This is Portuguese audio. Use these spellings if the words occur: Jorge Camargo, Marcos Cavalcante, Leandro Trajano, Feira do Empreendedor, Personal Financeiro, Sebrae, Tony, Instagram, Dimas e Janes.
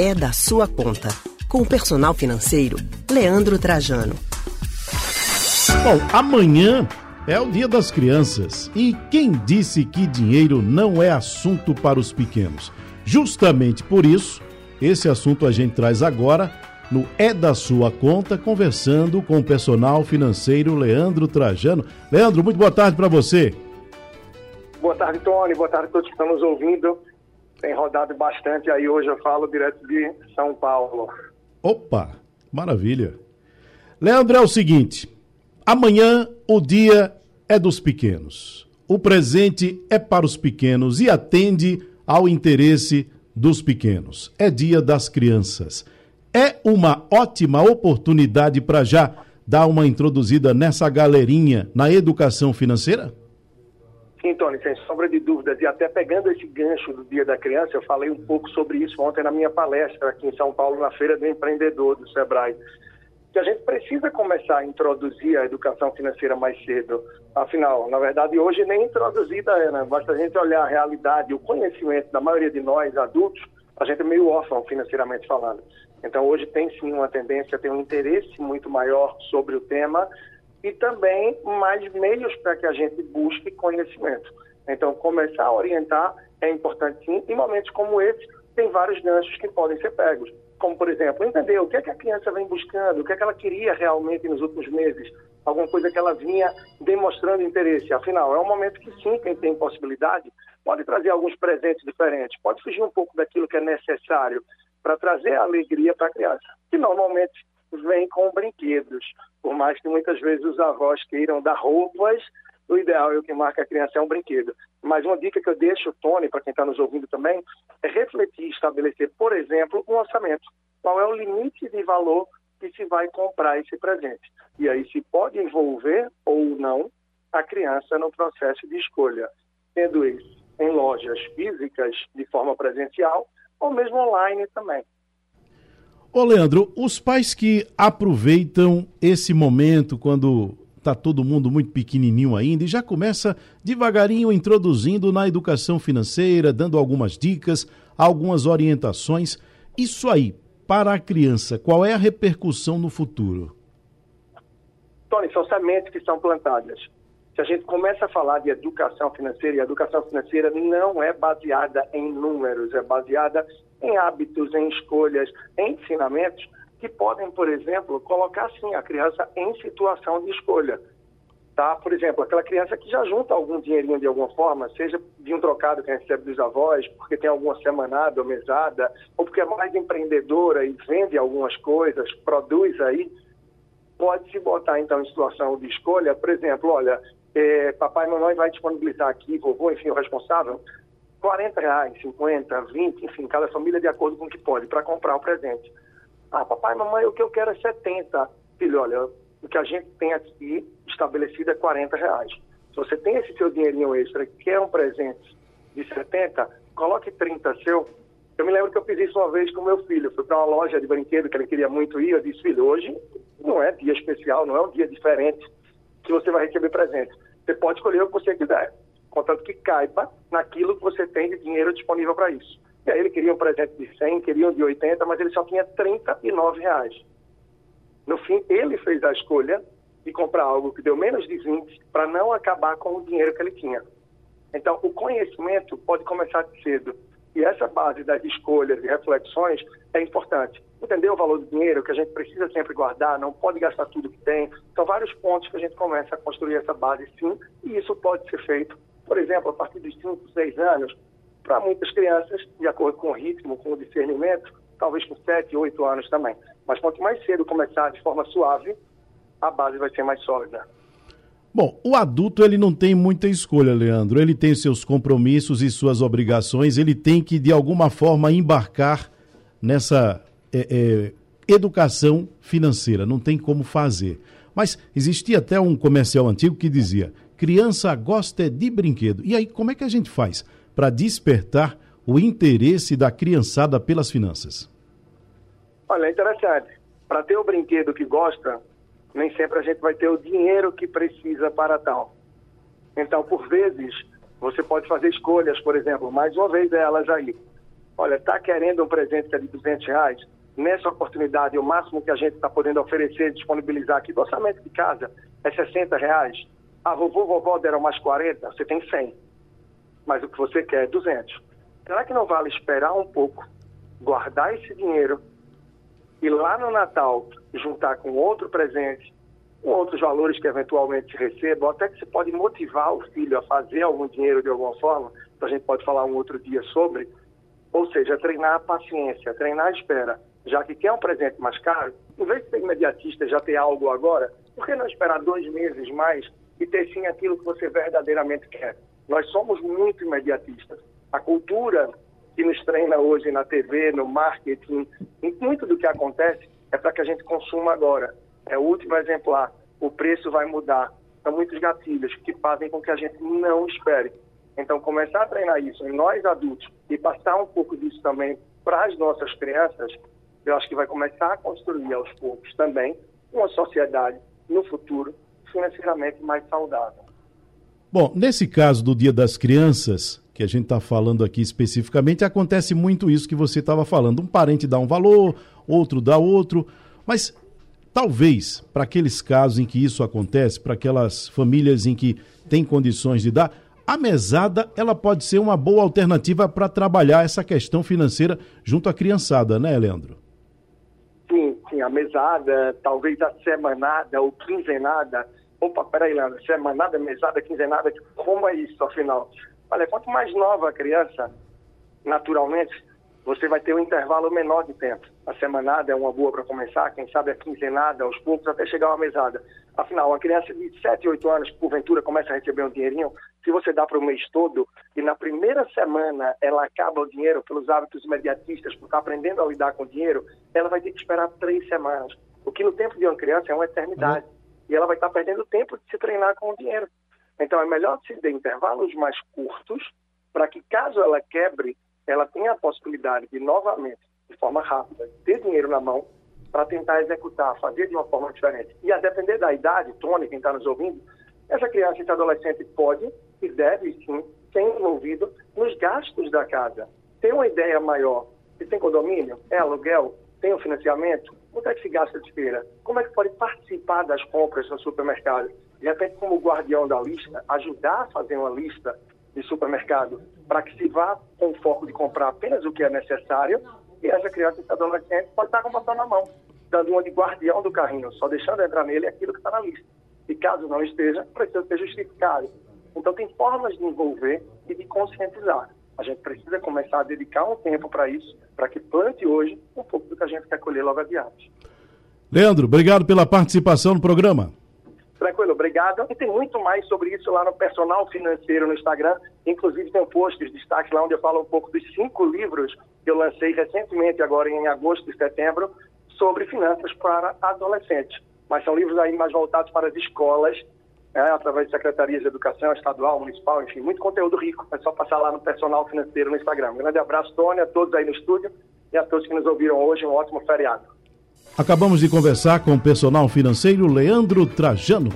é da sua conta. Com o Personal Financeiro, Leandro Trajano. Bom, amanhã é o Dia das Crianças. E quem disse que dinheiro não é assunto para os pequenos? Justamente por isso, esse assunto a gente traz agora no É da Sua Conta, conversando com o Personal Financeiro Leandro Trajano. Leandro, muito boa tarde para você. Boa tarde, Tony. Boa tarde a todos que estão nos ouvindo. Tem rodado bastante aí hoje, eu falo direto de São Paulo. Opa, maravilha. Leandro, é o seguinte, amanhã o dia é dos pequenos. O presente é para os pequenos e atende ao interesse dos pequenos. É dia das crianças. É uma ótima oportunidade para já dar uma introduzida nessa galerinha na educação financeira? Sim, Tony, sem sombra de dúvidas, e até pegando esse gancho do Dia da Criança, eu falei um pouco sobre isso ontem na minha palestra aqui em São Paulo, na Feira do Empreendedor do Sebrae, que a gente precisa começar a introduzir a educação financeira mais cedo. Afinal, na verdade, hoje nem introduzida é, né? Basta a gente olhar a realidade, o conhecimento da maioria de nós, adultos, a gente é meio órfão financeiramente falando. Então, hoje tem sim uma tendência, tem um interesse muito maior sobre o tema, e também mais meios para que a gente busque conhecimento. Então, começar a orientar é importante sim, e momentos como esse tem vários ganchos que podem ser pegos. Como, por exemplo, entender o que é que a criança vem buscando, o que é que ela queria realmente nos últimos meses, alguma coisa que ela vinha demonstrando interesse. Afinal, é um momento que sim, quem tem possibilidade pode trazer alguns presentes diferentes, pode fugir um pouco daquilo que é necessário para trazer alegria para a criança, que normalmente vem com brinquedos. Por mais que muitas vezes os avós queiram dar roupas, o ideal é o que marca a criança é um brinquedo. Mas uma dica que eu deixo, Tony, para quem está nos ouvindo também, é refletir e estabelecer, por exemplo, um orçamento. Qual é o limite de valor que se vai comprar esse presente? E aí se pode envolver ou não a criança no processo de escolha, sendo isso em lojas físicas de forma presencial ou mesmo online também. Ô Leandro, os pais que aproveitam esse momento quando está todo mundo muito pequenininho ainda e já começa devagarinho introduzindo na educação financeira, dando algumas dicas, algumas orientações, isso aí, para a criança, qual é a repercussão no futuro? Tony, são sementes que são plantadas. Se a gente começa a falar de educação financeira, e a educação financeira não é baseada em números, é baseada em hábitos, em escolhas, em ensinamentos que podem, por exemplo, colocar sim a criança em situação de escolha, tá? Por exemplo, aquela criança que já junta algum dinheirinho de alguma forma, seja de um trocado que recebe dos avós, porque tem alguma semanada ou mesada, ou porque é mais empreendedora e vende algumas coisas, produz aí, pode se botar então em situação de escolha, por exemplo, olha, papai e mamãe vai disponibilizar aqui, vovô, enfim, o responsável, R$40, 50, 20, enfim, cada família de acordo com o que pode, para comprar um presente. Ah, papai, mamãe, o que eu quero é 70. Filho, olha, o que a gente tem aqui estabelecido é R$40. Se você tem esse seu dinheirinho extra e quer um presente de 70, coloque 30 seu. Eu me lembro que eu fiz isso uma vez com meu filho. Fui para uma loja de brinquedo que ele queria muito ir. Eu disse, filho, hoje não é dia especial, não é um dia diferente que você vai receber presente. Você pode escolher o que você quiser, contanto que caiba naquilo que você tem de dinheiro disponível para isso. E aí ele queria um presente de 100, queria um de 80, mas ele só tinha R$39. No fim, ele fez a escolha de comprar algo que deu menos de 20 para não acabar com o dinheiro que ele tinha. Então, o conhecimento pode começar cedo. E essa base das escolhas e reflexões é importante. Entender o valor do dinheiro, que a gente precisa sempre guardar, não pode gastar tudo que tem. São vários pontos que a gente começa a construir essa base, sim, e isso pode ser feito. Por exemplo, a partir dos 5, 6 anos, para muitas crianças, de acordo com o ritmo, com o discernimento, talvez com 7, 8 anos também. Mas quanto mais cedo começar de forma suave, a base vai ser mais sólida. Bom, o adulto ele não tem muita escolha, Leandro. Ele tem seus compromissos e suas obrigações. Ele tem que, de alguma forma, embarcar nessa educação financeira. Não tem como fazer. Mas existia até um comercial antigo que dizia... Criança gosta de brinquedo. E aí, como é que a gente faz para despertar o interesse da criançada pelas finanças? Olha, é interessante. Para ter o brinquedo que gosta, nem sempre a gente vai ter o dinheiro que precisa para tal. Então, por vezes, você pode fazer escolhas, por exemplo, mais uma vez delas aí. olha, está querendo um presente que é de R$200, nessa oportunidade, o máximo que a gente está podendo oferecer, disponibilizar aqui do orçamento de casa é R$60. A vovô, vovó deram mais 40, você tem 100. Mas o que você quer é 200. Será que não vale esperar um pouco, guardar esse dinheiro e lá no Natal juntar com outro presente, com outros valores que eventualmente recebam, até que você pode motivar o filho a fazer algum dinheiro de alguma forma, que a gente pode falar um outro dia sobre, ou seja, treinar a paciência, treinar a espera. Já que quer um presente mais caro, em vez de ser imediatista e já ter algo agora, por que não esperar 2 meses mais e ter sim aquilo que você verdadeiramente quer? Nós somos muito imediatistas. A cultura que nos treina hoje na TV, no marketing, em muito do que acontece é para que a gente consuma agora. É o último exemplar, o preço vai mudar. São muitos gatilhos que fazem com que a gente não espere. Então, começar a treinar isso em nós adultos e passar um pouco disso também para as nossas crianças, eu acho que vai começar a construir aos poucos também uma sociedade no futuro financeiramente mais saudável. Bom, nesse caso do Dia das Crianças, que a gente está falando aqui especificamente, acontece muito isso que você estava falando. Um parente dá um valor, outro dá outro, mas talvez para aqueles casos em que isso acontece, para aquelas famílias em que tem condições de dar, a mesada, ela pode ser uma boa alternativa para trabalhar essa questão financeira junto à criançada, né, Leandro? Sim, a mesada, talvez a semanada ou quinzenada. Opa, peraí, Leandro, semanada, mesada, quinzenada, como é isso, afinal? Olha, quanto mais nova a criança, naturalmente, você vai ter um intervalo menor de tempo. A semanada é uma boa para começar, quem sabe a quinzenada, aos poucos, até chegar uma mesada. Afinal, uma criança de 7, 8 anos, porventura, começa a receber um dinheirinho. Se você dá para o mês todo e na primeira semana ela acaba o dinheiro pelos hábitos imediatistas, por estar aprendendo a lidar com o dinheiro, ela vai ter que esperar 3 semanas. O que no tempo de uma criança é uma eternidade. E ela vai estar perdendo tempo de se treinar com o dinheiro. Então é melhor se dar intervalos mais curtos para que, caso ela quebre, ela tenha a possibilidade de, novamente, de forma rápida, ter dinheiro na mão para tentar executar, fazer de uma forma diferente. E a depender da idade, Tony, quem está nos ouvindo, essa criança, esse adolescente pode e deve, sim, ser envolvido nos gastos da casa. Tem uma ideia maior. Se tem condomínio, é aluguel, tem o financiamento, quanto é que se gasta de feira? Como é que pode participar das compras no supermercado? De repente, como guardião da lista, ajudar a fazer uma lista de supermercado para que se vá com o foco de comprar apenas o que é necessário, e essa criança, esse adolescente, pode estar com o botão na mão, dando uma de guardião do carrinho, só deixando entrar nele aquilo que está na lista. E caso não esteja, precisa ser justificado. Então, tem formas de envolver e de conscientizar. A gente precisa começar a dedicar um tempo para isso, para que plante hoje um pouco do que a gente quer colher logo adiante. Leandro, obrigado pela participação no programa. Tranquilo, obrigado. E tem muito mais sobre isso lá no Personal Financeiro no Instagram. Inclusive tem um post, destaque lá, onde eu falo um pouco dos 5 livros que eu lancei recentemente, agora em agosto e setembro, sobre finanças para adolescentes. Mas são livros aí mais voltados para as escolas, através de secretarias de educação estadual, municipal, enfim, muito conteúdo rico. É só passar lá no Personal Financeiro no Instagram. Um grande abraço, Tony, a todos aí no estúdio e a todos que nos ouviram hoje. Um ótimo feriado. Acabamos de conversar com o Personal Financeiro Leandro Trajano.